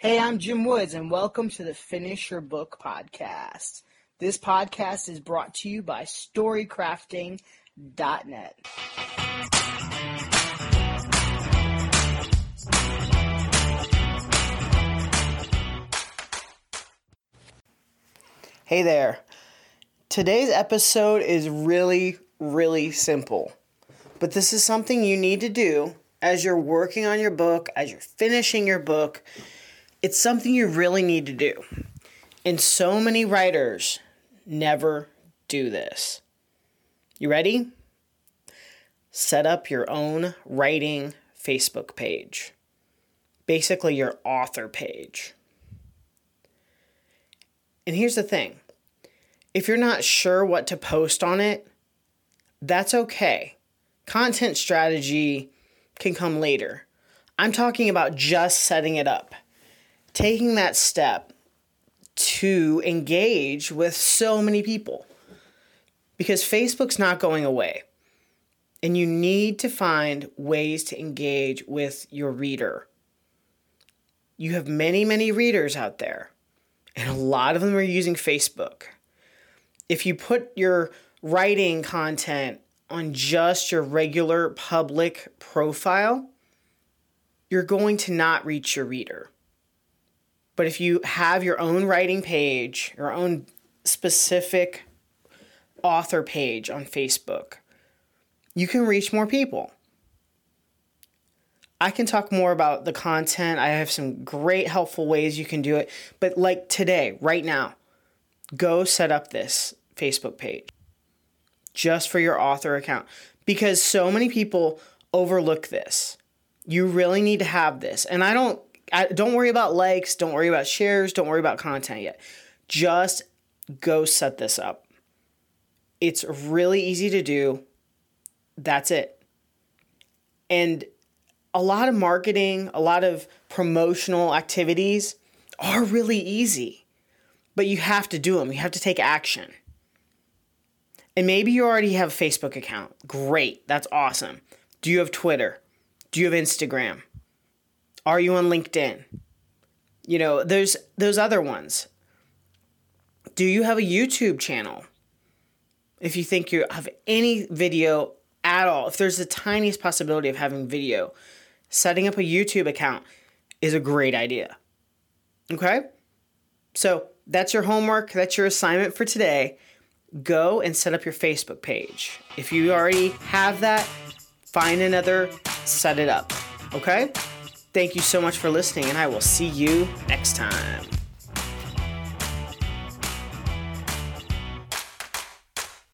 Hey, I'm Jim Woods, and welcome to the Finish Your Book Podcast. This podcast is brought to you by StoryCrafting.net. Hey there. Today's episode is really simple, but this is something you need to do as you're working on your book, as you're finishing your book. It's something you really need to do. And so many writers never do this. You ready? Set up your own writing Facebook page. Basically, your author page. And here's the thing. If you're not sure what to post on it, that's okay. Content strategy can come later. I'm talking about just setting it up. Taking that step to engage with so many people, because Facebook's not going away, and you need to find ways to engage with your reader. You have many readers out there, and a lot of them are using Facebook. If you put your writing content on just your regular public profile, you're going to not reach your reader. But if you have your own writing page, your own specific author page on Facebook, you can reach more people. I can talk more about the content. I have some great helpful ways you can do it. But like today, right now, go set up this Facebook page just for your author account, because so many people overlook this. You really need to have this. And don't worry about likes, don't worry about shares, don't worry about content yet. Just go set this up. It's really easy to do. That's it. And a lot of marketing, a lot of promotional activities are really easy, but you have to do them. You have to take action. And maybe you already have a Facebook account. Great. That's awesome. Do you have Twitter? Do you have Instagram? Are you on LinkedIn? You know, there's those other ones. Do you have a YouTube channel? If you think you have any video at all, if there's the tiniest possibility of having video, setting up a YouTube account is a great idea. Okay? So that's your homework. That's your assignment for today. Go and set up your Facebook page. If you already have that, find another, set it up. Okay? Thank you so much for listening, and I will see you next time.